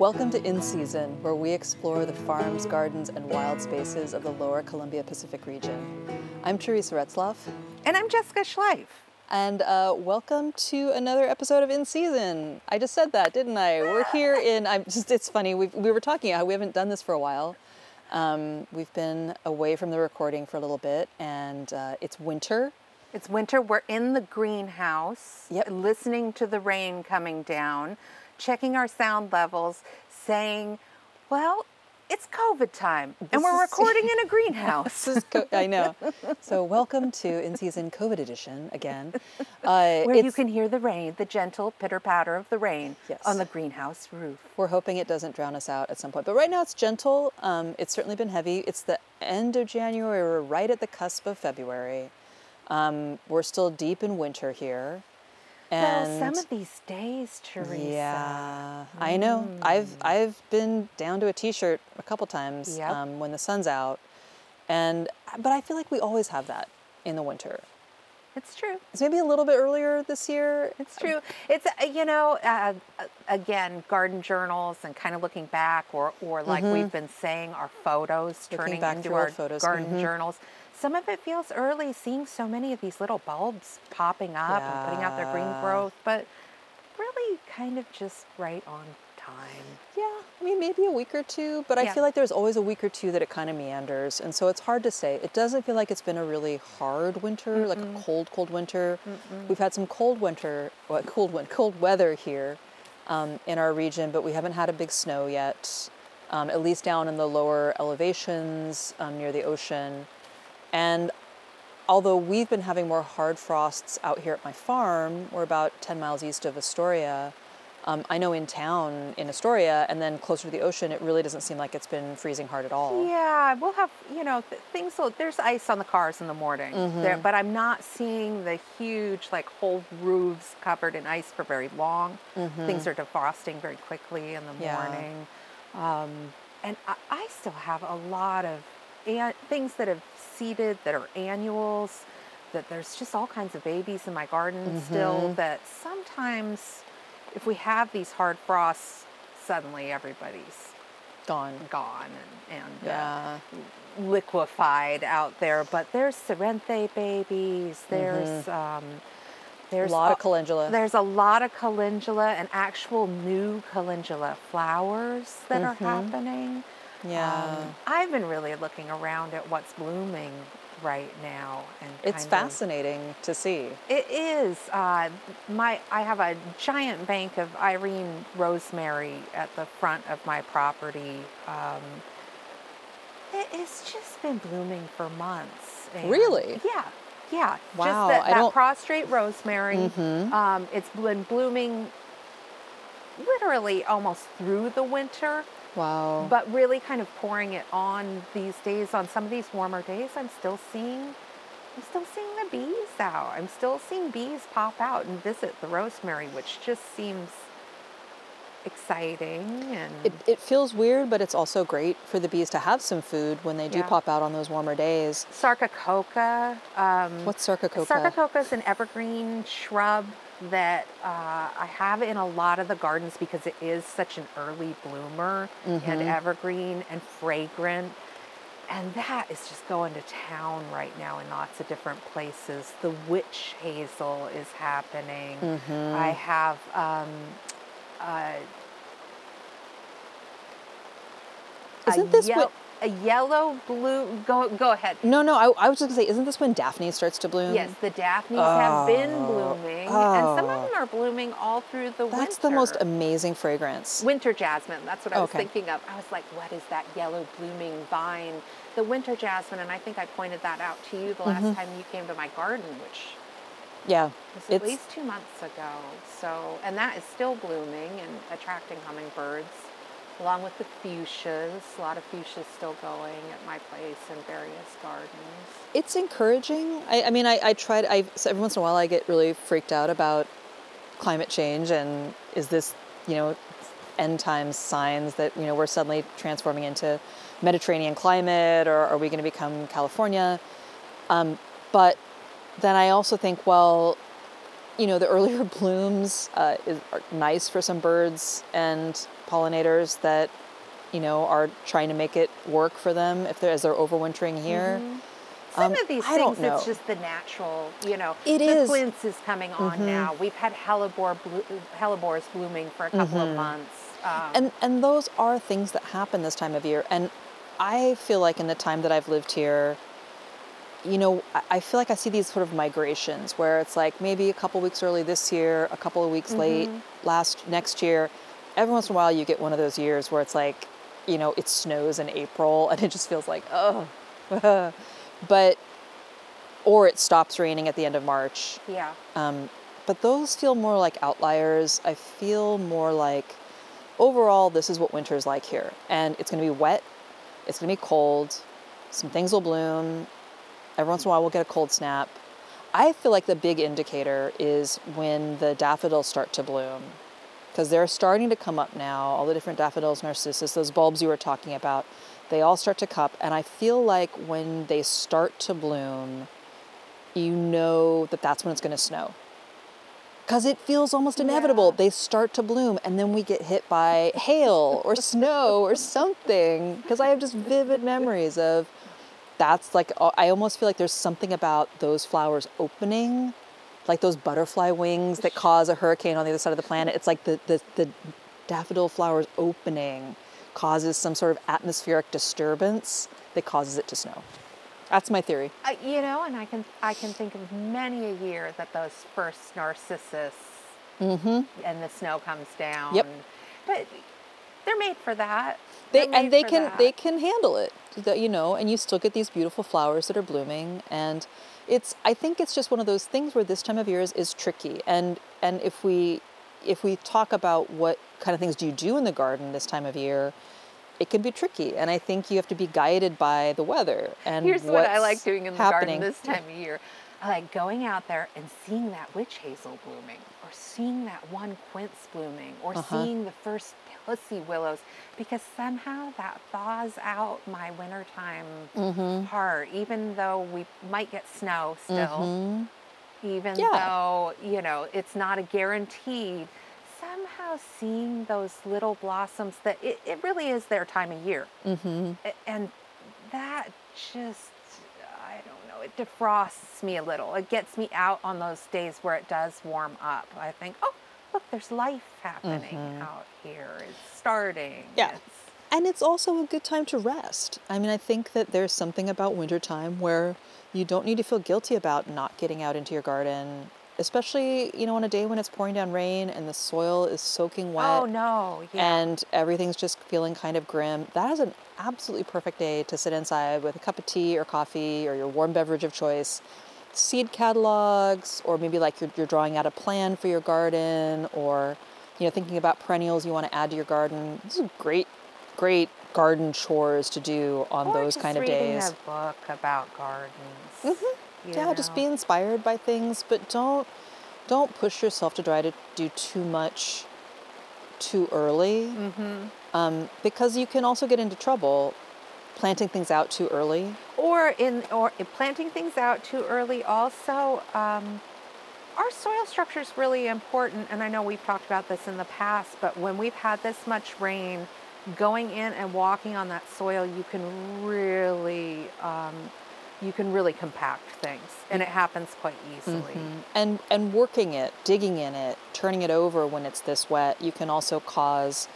Welcome to In Season, where we explore the farms, gardens, and wild spaces of the lower Columbia Pacific region. I'm Teresa Retzloff. And I'm Jessica Schleif. And welcome to another episode of In Season. I just said that, didn't I? We're here in, it's funny, we were talking how we haven't done this for a while. We've been away from the recording for a little bit, and it's winter. It's winter. We're in the greenhouse, listening to the rain coming down, checking our sound levels, saying, well, it's COVID time, and we're recording in a greenhouse. I know. So welcome to In Season COVID edition again. Where you can hear the rain, the gentle pitter-patter of the rain on the greenhouse roof. We're hoping it doesn't drown us out at some point. But right now it's gentle. It's certainly been heavy. It's the end of January. We're right at the cusp of February. We're still deep in winter here. And well, some of these days, Teresa. Yeah, I know. I've been down to a t-shirt a couple times when the sun's out, but I feel like we always have that in the winter. It's true. It's maybe a little bit earlier this year. It's true. It's again, garden journals and kind of looking back, or like we've been saying, our photos turning back into our photos. Garden journals. Some of it feels early, seeing so many of these little bulbs popping up and putting out their green growth, but really kind of just right on time. Yeah, I mean, maybe a week or two, but I feel like there's always a week or two that it kind of meanders, and so it's hard to say. It doesn't feel like it's been a really hard winter, like a cold winter. We've had some cold weather here in our region, but we haven't had a big snow yet, at least down in the lower elevations near the ocean. And although we've been having more hard frosts out here at my farm, we're about 10 miles east of Astoria. I know in town, in Astoria, and then closer to the ocean, it really doesn't seem like it's been freezing hard at all. Yeah, we'll have, there's ice on the cars in the morning, but I'm not seeing the huge, whole roofs covered in ice for very long. Things are defrosting very quickly in the morning. And I still have a lot of things that have seeded, that are annuals, that there's just all kinds of babies in my garden still, that sometimes if we have these hard frosts, suddenly everybody's gone and liquefied out there. But there's Cerenthe babies, there's there's a lot of calendula. There's a lot of calendula and actual new calendula flowers that are happening. Yeah, I've been really looking around at what's blooming right now, and it's fascinating to see. It is. I have a giant bank of Irene rosemary at the front of my property. It's just been blooming for months. Really? Yeah. Yeah. Wow. Just that prostrate rosemary. It's been blooming literally almost through the winter. Wow. But really kind of pouring it on these days, on some of these warmer days, I'm still seeing the bees out. I'm still seeing bees pop out and visit the rosemary, which just seems exciting. And it feels weird, but it's also great for the bees to have some food when they do pop out on those warmer days. Sarcococca. What's Sarcococca? Sarcococca is an evergreen shrub that I have in a lot of the gardens because it is such an early bloomer and evergreen and fragrant. And that is just going to town right now in lots of different places. The witch hazel is happening. I have a yellow blue. Go ahead. No. I was just gonna say, isn't this when Daphne starts to bloom? Yes, the Daphnes have been blooming, and some of them are blooming all through the winter. That's the most amazing fragrance. Winter jasmine. That's what I was thinking of. I was like, what is that yellow blooming vine? The winter jasmine, and I think I pointed that out to you the last time you came to my garden, which was at least 2 months ago. So, and that is still blooming and attracting hummingbirds, along with the fuchsias. A lot of fuchsias still going at my place in various gardens. It's encouraging. I mean, I try, so every once in a while I get really freaked out about climate change and is this, end times signs that, we're suddenly transforming into Mediterranean climate, or are we going to become California? But then I also think, well, you know, the earlier blooms are nice for some birds and pollinators that, you know, are trying to make it work for them if they're, as they're overwintering here. Mm-hmm. Some of these things, it's just the natural, you know. It is. The quince is coming on now. We've had hellebores blooming for a couple of months. And those are things that happen this time of year. And I feel like in the time that I've lived here, you know, I feel like I see these sort of migrations where it's like maybe a couple weeks early this year, a couple of weeks late next year. Every once in a while you get one of those years where it's like, you know, it snows in April and it just feels like, oh. But, or it stops raining at the end of March. Yeah. But those feel more like outliers. I feel more like overall, this is what winter's like here. And it's going to be wet. It's going to be cold. Some things will bloom. Every once in a while, we'll get a cold snap. I feel like the big indicator is when the daffodils start to bloom, because they're starting to come up now. All the different daffodils, narcissus, those bulbs you were talking about. They all start to cup, and I feel like when they start to bloom, you know that that's when it's going to snow, because it feels almost inevitable. Yeah. They start to bloom, and then we get hit by hail or snow or something, because I have just vivid memories of that's like, I almost feel like there's something about those flowers opening, like those butterfly wings that cause a hurricane on the other side of the planet. It's like the daffodil flowers opening causes some sort of atmospheric disturbance that causes it to snow. That's my theory. You know, and I can think of many a year that those first narcissus and the snow comes down. Yep. But they're made for that. They can handle it, you know, and you still get these beautiful flowers that are blooming. And I think it's just one of those things where this time of year is tricky. And if we talk about what kind of things do you do in the garden this time of year, it can be tricky. And I think you have to be guided by the weather. And here's what I like doing in the garden this time of year. I like going out there and seeing that witch hazel blooming, or seeing that one quince blooming, or seeing the first pussy willows, because somehow that thaws out my wintertime heart, even though we might get snow still. Even though, you know, it's not a guarantee, somehow seeing those little blossoms that it really is their time of year. And that just, I don't know, it defrosts me a little. It gets me out on those days where it does warm up. I think, oh, look, there's life happening out here. It's starting. Yeah. And it's also a good time to rest. I mean, I think that there's something about wintertime where you don't need to feel guilty about not getting out into your garden, especially, you know, on a day when it's pouring down rain and the soil is soaking wet. Oh, no. Yeah. And everything's just feeling kind of grim. That is an absolutely perfect day to sit inside with a cup of tea or coffee or your warm beverage of choice. Seed catalogs, or maybe like you're drawing out a plan for your garden, or, you know, thinking about perennials you want to add to your garden. This is great garden chores to do on those kind of days. Or just reading a book about gardens. Yeah, just be inspired by things, but don't push yourself to try to do too much too early, because you can also get into trouble planting things out too early. Or planting things out too early also. Our soil structure is really important, and I know we've talked about this in the past, but when we've had this much rain, going in and walking on that soil, you can really compact things, and it happens quite easily. And working it, digging in it, turning it over when it's this wet, you can also cause,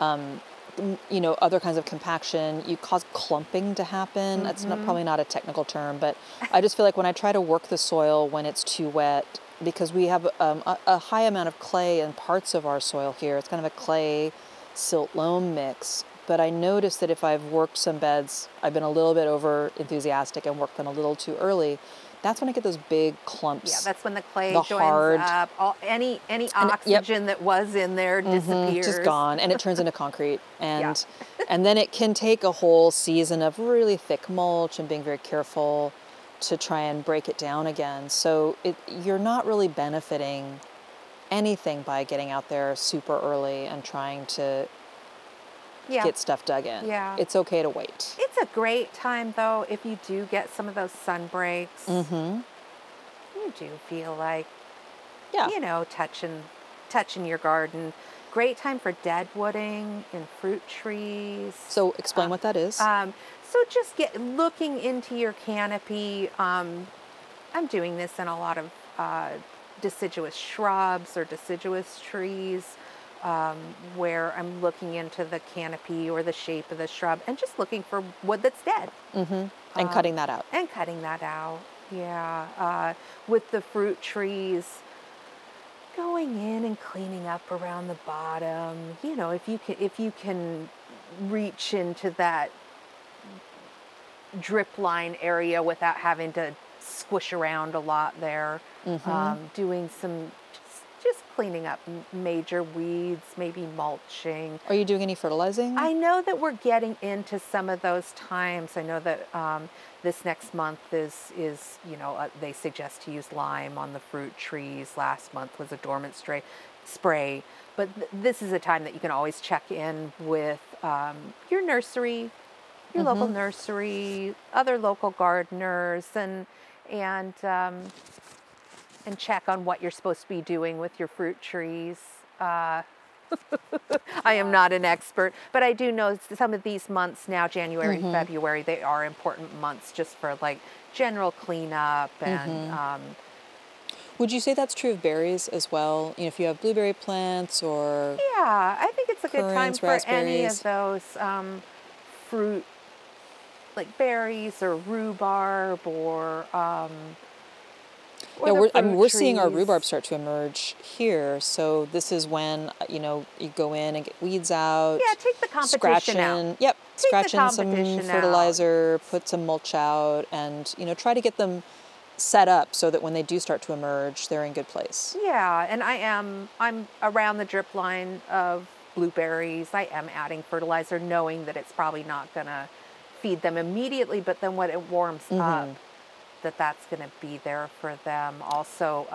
you know, other kinds of compaction. You cause clumping to happen. That's probably not a technical term, but I just feel like when I try to work the soil when it's too wet, because we have a high amount of clay in parts of our soil here. It's kind of a clay silt loam mix, but I noticed that if I've worked some beds, I've been a little bit over enthusiastic and worked them a little too early. That's when I get those big clumps. Yeah, that's when the clay joins up. Any oxygen that was in there disappears. Just gone, and it turns into concrete. And and then it can take a whole season of really thick mulch and being very careful to try and break it down again. So you're not really benefiting anything by getting out there super early and trying to get stuff dug in. Yeah. It's okay to wait. It's a great time, though, if you do get some of those sun breaks. You do feel like Yeah. You know, touching your garden. Great time for deadwooding and fruit trees. So explain what that is. So just looking into your canopy. I'm doing this in a lot of deciduous shrubs or deciduous trees, where I'm looking into the canopy or the shape of the shrub and just looking for wood that's dead. Mm-hmm. And cutting that out. And cutting that out, yeah. With the fruit trees, going in and cleaning up around the bottom. You know, if you can reach into that drip line area without having to squish around a lot there. Mm-hmm. Doing some just cleaning up major weeds, maybe mulching. Are you doing any fertilizing? I know that we're getting into some of those times. I know that this next month is you know, they suggest to use lime on the fruit trees. Last month was a dormant spray. But this is a time that you can always check in with your nursery, your mm-hmm. local nursery, other local gardeners, and check on what you're supposed to be doing with your fruit trees. I am not an expert, but I do know some of these months now, January, mm-hmm. February, they are important months just for like general cleanup. And mm-hmm. Would you say that's true of berries as well? You know, if you have blueberry plants or yeah, I think it's a good time for any of those fruit, like berries or rhubarb or we're seeing our rhubarb start to emerge here. So this is when, you know, you go in and get weeds out. Yeah, take the competition out. Yep, scratch in some fertilizer, put some mulch out, and, you know, try to get them set up so that when they do start to emerge, they're in good place. Yeah, and I'm around the drip line of blueberries. I am adding fertilizer, knowing that it's probably not going to feed them immediately, but then when it warms mm-hmm. up, that's going to be there for them. Also,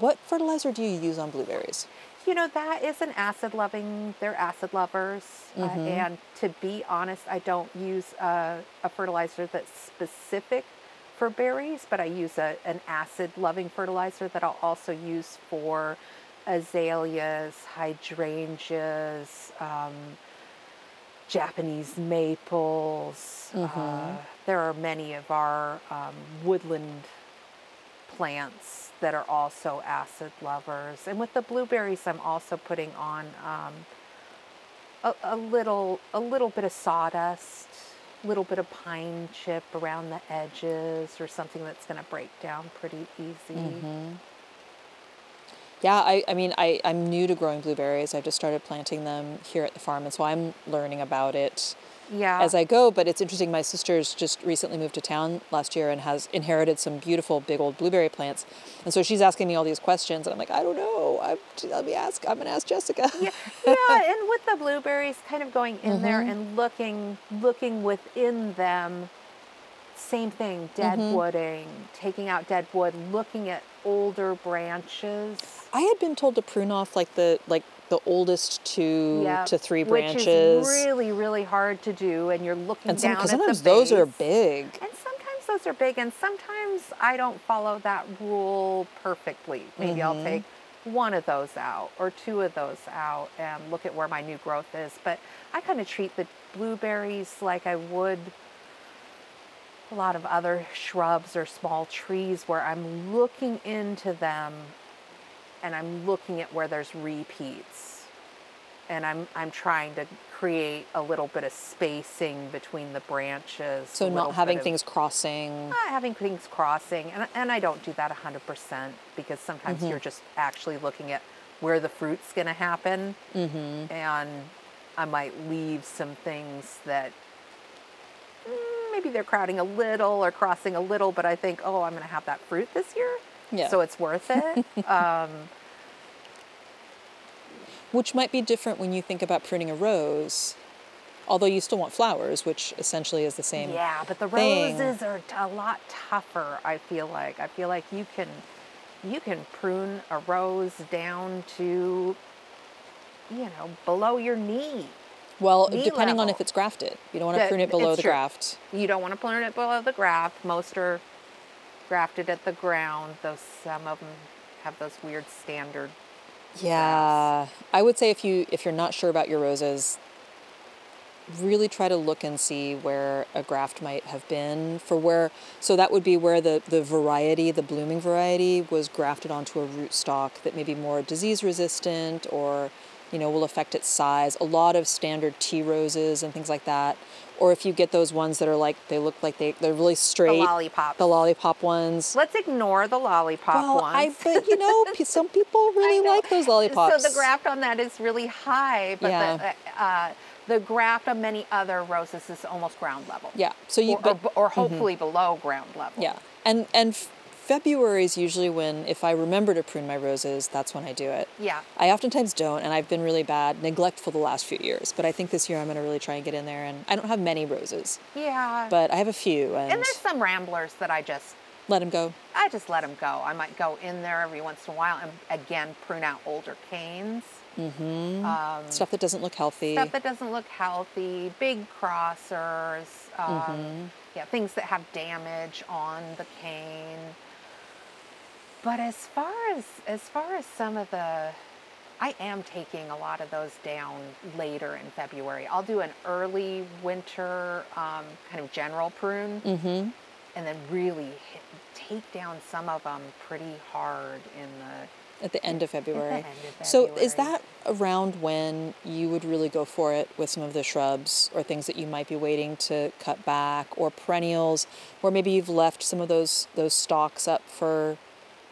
what fertilizer do you use on blueberries? You know, that is an they're acid lovers. Mm-hmm. And to be honest, I don't use a fertilizer that's specific for berries, but I use an acid loving fertilizer that I'll also use for azaleas, hydrangeas, Japanese maples. Mm-hmm. There are many of our woodland plants that are also acid lovers. And with the blueberries, I'm also putting on a little bit of sawdust, a little bit of pine chip around the edges, or something that's going to break down pretty easy. Mm-hmm. Yeah, I'm new to growing blueberries. I've just started planting them here at the farm, and so I'm learning about it as I go. But it's interesting, my sister's just recently moved to town last year and has inherited some beautiful big old blueberry plants. And so she's asking me all these questions, and I'm like, I don't know. I'm going to ask Jessica. Yeah, and with the blueberries, kind of going in mm-hmm. there and looking within them, same thing, deadwooding, mm-hmm. taking out dead wood, looking at older branches. I had been told to prune off like the oldest two to three branches, which is really, really hard to do. And you're looking down at the base. And sometimes those are big. And sometimes I don't follow that rule perfectly. Maybe mm-hmm. I'll take one of those out or two of those out and look at where my new growth is. But I kind of treat the blueberries like I would a lot of other shrubs or small trees, where I'm looking into them and I'm looking at where there's repeats, and I'm trying to create a little bit of spacing between the branches. So not having things crossing. And I don't do that 100% because sometimes mm-hmm. you're just actually looking at where the fruit's going to happen. Mm-hmm. And I might leave some things that maybe they're crowding a little or crossing a little, but I think, oh, I'm going to have that fruit this year, so it's worth it. Which might be different when you think about pruning a rose, although you still want flowers, which essentially is the same. Yeah, but the roses are a lot tougher, I feel like. I feel like you can prune a rose down to, you know, below your knee. Well, depending on if it's grafted. You don't want to prune it below the graft. You don't want to prune it below the graft. Most are grafted at the ground, though some of them have those weird standard. Yeah. Graphs. I would say if you're not sure about your roses, really try to look and see where a graft might have been for where. So that would be where the variety, the blooming variety, was grafted onto a rootstock that may be more disease resistant or, you know, will affect its size. A lot of standard tea roses and things like that. Or if you get those ones that are like, they look like they're really straight. The lollipop. The lollipop ones. Let's ignore the lollipop ones. But you know, some people really like those lollipops. So the graft on that is really high, but yeah. The graft on many other roses is almost ground level. Yeah. So or hopefully mm-hmm. below ground level. Yeah. And February is usually when, if I remember to prune my roses, that's when I do it. Yeah. I oftentimes don't, and I've been really bad, neglectful the last few years. But I think this year I'm going to really try and get in there. And I don't have many roses. Yeah. But I have a few. And there's some ramblers that I just... Let them go. I just let them go. I might go in there every once in a while and, again, prune out older canes. Mm-hmm. Stuff that doesn't look healthy. Big crossers. Mm-hmm. Yeah, things that have damage on the cane. But as far as some of the, I am taking a lot of those down later in February. I'll do an early winter kind of general prune, mm-hmm. and then really take down some of them pretty hard at the end of February. So is that around when you would really go for it with some of the shrubs or things that you might be waiting to cut back, or perennials, or maybe you've left some of those stalks up for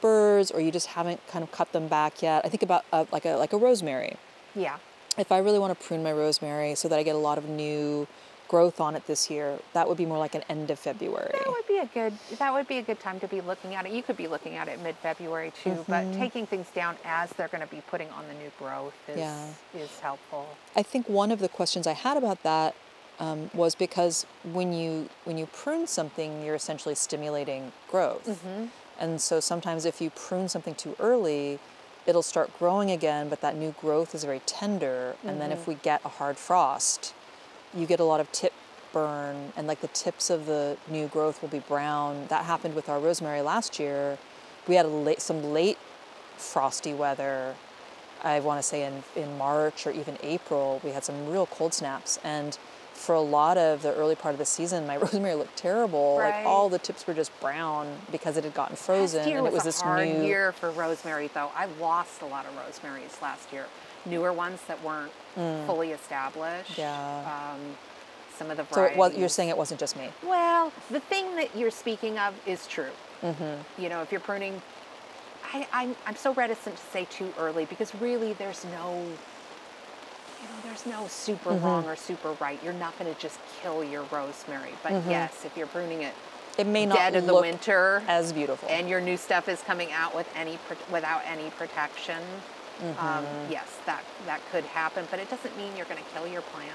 birds, or you just haven't kind of cut them back yet? I think about like a rosemary. Yeah. If I really want to prune my rosemary so that I get a lot of new growth on it this year, that would be more like an end of February. That would be a good time to be looking at it. You could be looking at it mid-February too, mm-hmm. but taking things down as they're going to be putting on the new growth is helpful. I think one of the questions I had about that was because when you prune something, you're essentially stimulating growth. Mm-hmm. And so sometimes if you prune something too early, it'll start growing again, but that new growth is very tender. Mm-hmm. And then if we get a hard frost, you get a lot of tip burn, and like the tips of the new growth will be brown. That happened with our rosemary last year. We had some late frosty weather. I want to say in March or even April, we had some real cold snaps. And for a lot of the early part of the season, my rosemary looked terrible. Right. Like all the tips were just brown because it had gotten frozen. Last year and it was this hard new year for rosemary, though. I lost a lot of rosemaries last year. Newer ones that weren't fully established. Yeah. Some of the varieties. So you're saying it wasn't just me? Well, the thing that you're speaking of is true. Mm-hmm. You know, if you're pruning, I'm so reticent to say too early, because really there's no super mm-hmm. wrong or super right. You're not going to just kill your rosemary. But mm-hmm. yes, if you're pruning it, it may not dead in the winter, as beautiful, and your new stuff is coming out without any protection. Mm-hmm. Yes, that could happen, but it doesn't mean you're going to kill your plant.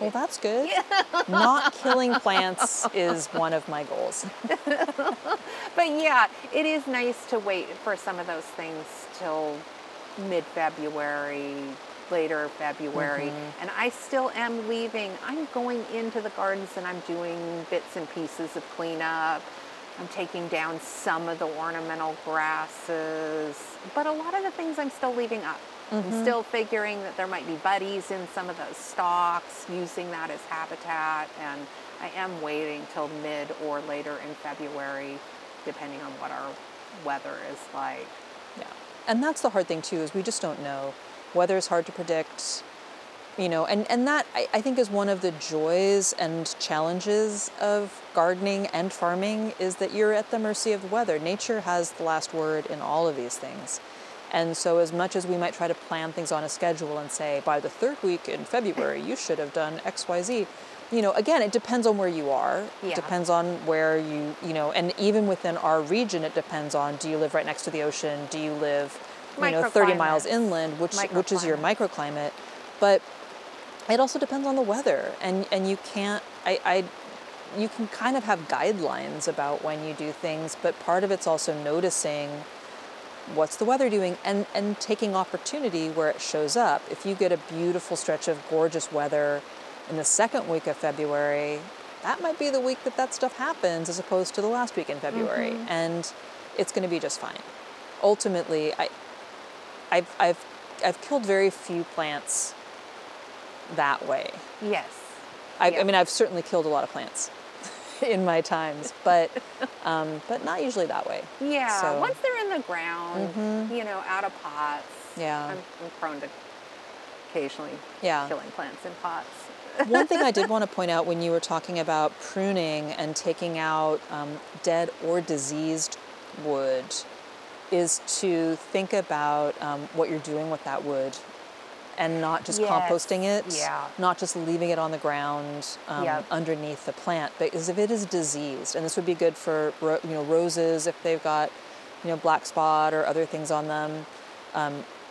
Well, that's good. Yeah. Not killing plants is one of my goals. But yeah, it is nice to wait for some of those things till mid-February, later February. Mm-hmm. And I still am leaving. I'm going into the gardens and I'm doing bits and pieces of cleanup. I'm taking down some of the ornamental grasses, but a lot of the things I'm still leaving up. Mm-hmm. I'm still figuring that there might be buddies in some of those stalks, using that as habitat, and I am waiting till mid or later in February, depending on what our weather is like. Yeah, and that's the hard thing too, is we just don't know. Weather is hard to predict, you know, and that I think is one of the joys and challenges of gardening and farming, is that you're at the mercy of weather. Nature has the last word in all of these things. And so as much as we might try to plan things on a schedule and say, by the third week in February, you should have done X, Y, Z. You know, again, it depends on where you are. Yeah. It depends on where you know, and even within our region, it depends on, do you live right next to the ocean? Do you live, 30 miles inland, which is your microclimate? But it also depends on the weather, and you can't, you can kind of have guidelines about when you do things, but part of it's also noticing what's the weather doing and taking opportunity where it shows up. If you get a beautiful stretch of gorgeous weather in the second week of February, that might be the week that stuff happens, as opposed to the last week in February. Mm-hmm. And it's going to be just fine. ultimately, I've killed very few plants that way. Yes. I mean, I've certainly killed a lot of plants in my times, but not usually that way. Yeah. So. Once they're in the ground, mm-hmm. you know, out of pots. Yeah. I'm prone to occasionally killing plants in pots. One thing I did want to point out when you were talking about pruning and taking out dead or diseased wood is to think about what you're doing with that wood and not just composting it, not just leaving it on the ground underneath the plant, because if it is diseased, and this would be good for roses if they've got black spot or other things on them,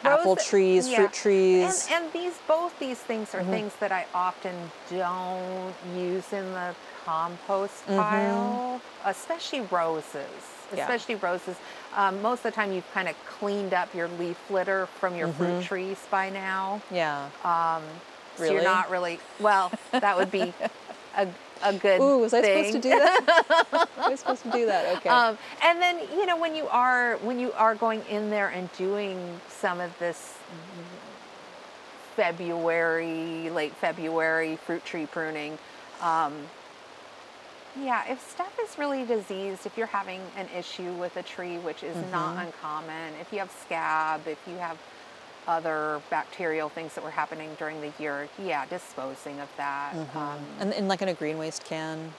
apple trees, fruit trees. And both these things are mm-hmm. things that I often don't use in the compost mm-hmm. pile, especially roses. Most of the time you've kind of cleaned up your leaf litter from your mm-hmm. fruit trees by now. Yeah. So you're not really, that would be a good thing. Ooh, was I supposed to do that? I was supposed to do that, okay. And then, when you are going in there and doing some of this late February fruit tree pruning, if stuff is really diseased, if you're having an issue with a tree, which is mm-hmm. not uncommon, if you have scab, if you have other bacterial things that were happening during the year, disposing of that. Mm-hmm. And in in a green waste can?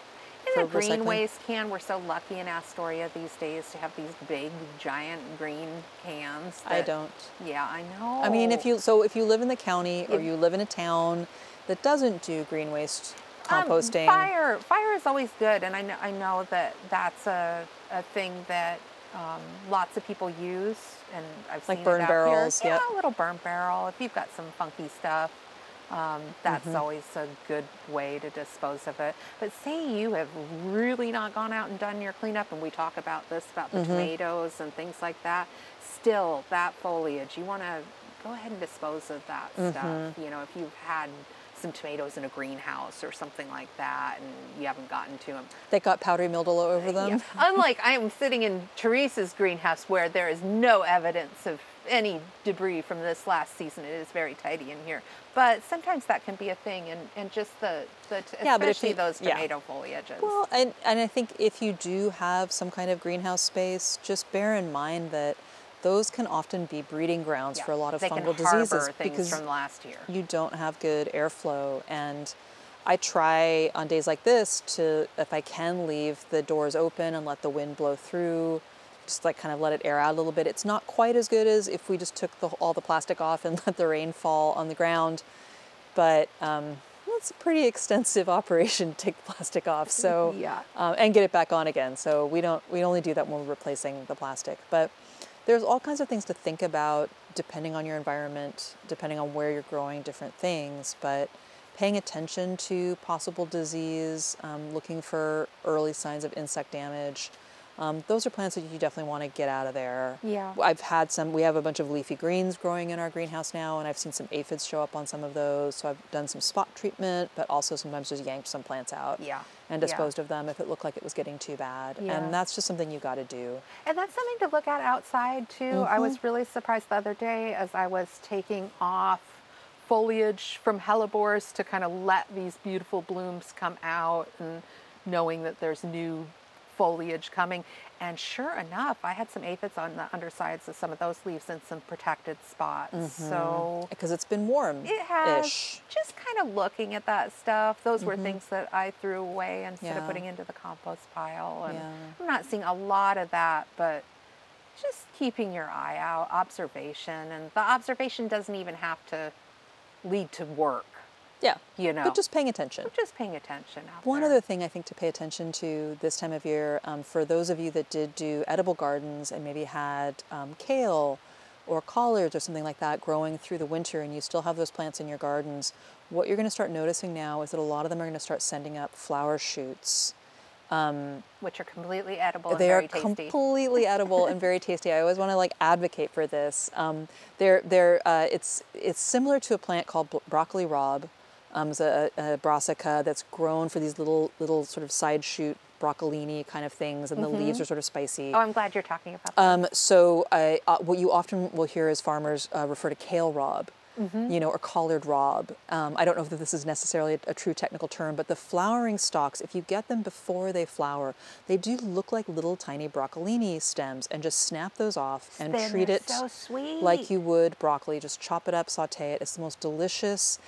In a green waste can. We're so lucky in Astoria these days to have these big, giant green cans. That, I don't. Yeah, I know. I mean, if you live in the county or you live in a town that doesn't do green waste composting. Fire is always good, and I know that that's a thing that lots of people use, and I've seen burn barrels. Here. Yeah, a little burn barrel. If you've got some funky stuff, that's mm-hmm. always a good way to dispose of it. But say you have really not gone out and done your cleanup, and we talk about this about the mm-hmm. tomatoes and things like that. Still, that foliage, you want to go ahead and dispose of that mm-hmm. stuff. If you've had some tomatoes in a greenhouse or something like that, and you haven't gotten to them. They got powdery mildew all over them? Yeah. Unlike I am sitting in Teresa's greenhouse where there is no evidence of any debris from this last season. It is very tidy in here. But sometimes that can be a thing, and just especially those tomato foliages. Well, and I think if you do have some kind of greenhouse space, just bear in mind that those can often be breeding grounds for a lot of fungal diseases because from last year. You don't have good airflow. And I try on days like this to, if I can, leave the doors open and let the wind blow through, just let it air out a little bit. It's not quite as good as if we just took all the plastic off and let the rain fall on the ground. But it's a pretty extensive operation to take the plastic off, so and get it back on again. So we only do that when we're replacing the plastic. But there's all kinds of things to think about depending on your environment, depending on where you're growing different things, but paying attention to possible disease, looking for early signs of insect damage. Those are plants that you definitely want to get out of there. Yeah. We have a bunch of leafy greens growing in our greenhouse now, and I've seen some aphids show up on some of those. So I've done some spot treatment, but also sometimes just yanked some plants out. Yeah. And disposed of them if it looked like it was getting too bad. Yeah. And that's just something you got to do. And that's something to look at outside too. Mm-hmm. I was really surprised the other day as I was taking off foliage from hellebores to kind of let these beautiful blooms come out, and knowing that there's new foliage coming. And sure enough, I had some aphids on the undersides of some of those leaves in some protected spots. Mm-hmm. So because it's been warm. It has. Ish. Just kind of looking at that stuff. Those mm-hmm. were things that I threw away instead of putting into the compost pile. And I'm not seeing a lot of that, but just keeping your eye out, observation. And the observation doesn't even have to lead to work. Yeah, but just paying attention. One other thing I think to pay attention to this time of year, for those of you that did do edible gardens and maybe had kale or collards or something like that growing through the winter, and you still have those plants in your gardens, what you're going to start noticing now is that a lot of them are going to start sending up flower shoots. Which are completely edible and very tasty. They are completely edible and very tasty. I always want to advocate for this. It's similar to a plant called broccoli rob. It's a brassica that's grown for these little sort of side shoot broccolini kind of things, and the leaves are sort of spicy. Oh, I'm glad you're talking about that. What you often will hear is farmers refer to kale rob, you know, or collard rob. I don't know if this is necessarily a true technical term, but the flowering stalks, if you get them before they flower, they do look like little tiny broccolini stems, and just snap those off and treat it so sweet, like you would broccoli. Just chop it up, saute it. It's the most delicious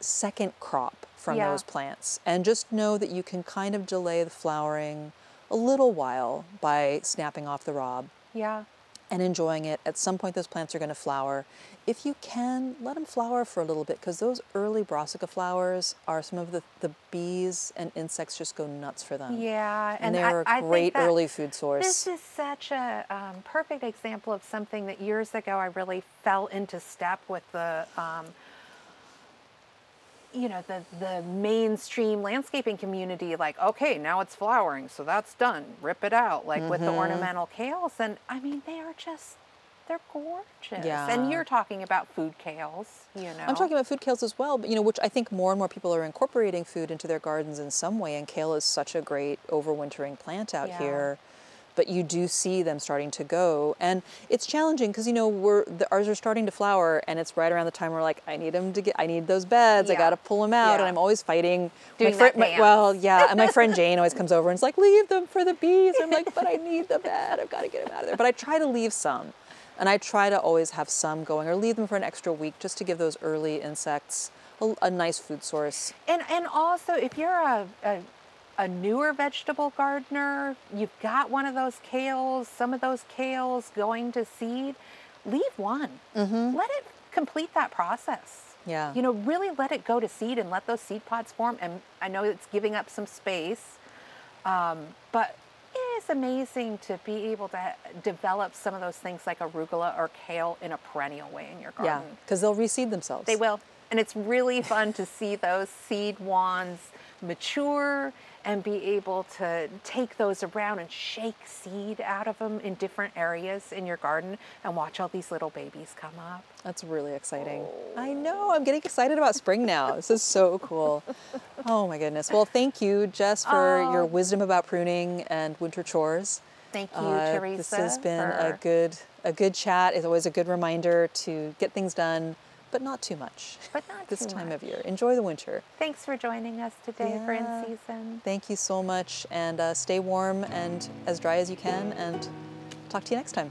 second crop from those plants. And just know that you can kind of delay the flowering a little while by snapping off the rob. Yeah. And enjoying it. At some point, those plants are going to flower. If you can, let them flower for a little bit, because those early brassica flowers are some of the bees and insects just go nuts for them. Yeah, and they're a great early food source. This is such a perfect example of something that years ago I really fell into step with the the mainstream landscaping community, like, okay, now it's flowering, so that's done. Rip it out, like with the ornamental kales. And I mean, they are just, they're gorgeous. Yeah. And you're talking about food kales, you know. I'm talking about food kales as well, but, you know, which I think more and more people are incorporating food into their gardens in some way. And kale is such a great overwintering plant out here. But you do see them starting to go, and it's challenging because, you know, ours are starting to flower, and it's right around the time we're like, I need those beds, I gotta pull them out, and I'm always fighting. And my friend Jane always comes over and is like, leave them for the bees. I'm like, but I need the bed, I've got to get them out of there. But I try to leave some, and I try to always have some going, or leave them for an extra week just to give those early insects a nice food source. And also, if you're a newer vegetable gardener, you've got one of those kales, some of those kales going to seed, leave one. Let it complete that process. Yeah. You know, really let it go to seed and let those seed pods form. And I know it's giving up some space, but it is amazing to be able to develop some of those things like arugula or kale in a perennial way in your garden. Yeah, because they'll reseed themselves. They will. And it's really fun to see those seed wands mature and be able to take those around and shake seed out of them in different areas in your garden and watch all these little babies come up. That's really exciting. Oh. I know, I'm getting excited about spring now. This is so cool. Oh my goodness. Well, thank you, Jess, for your wisdom about pruning and winter chores. Thank you, Teresa. This has been a good chat. It's always a good reminder to get things done, but not too much. This time of year. Enjoy the winter. Thanks for joining us today for In Season. Thank you so much, and stay warm and as dry as you can, and talk to you next time.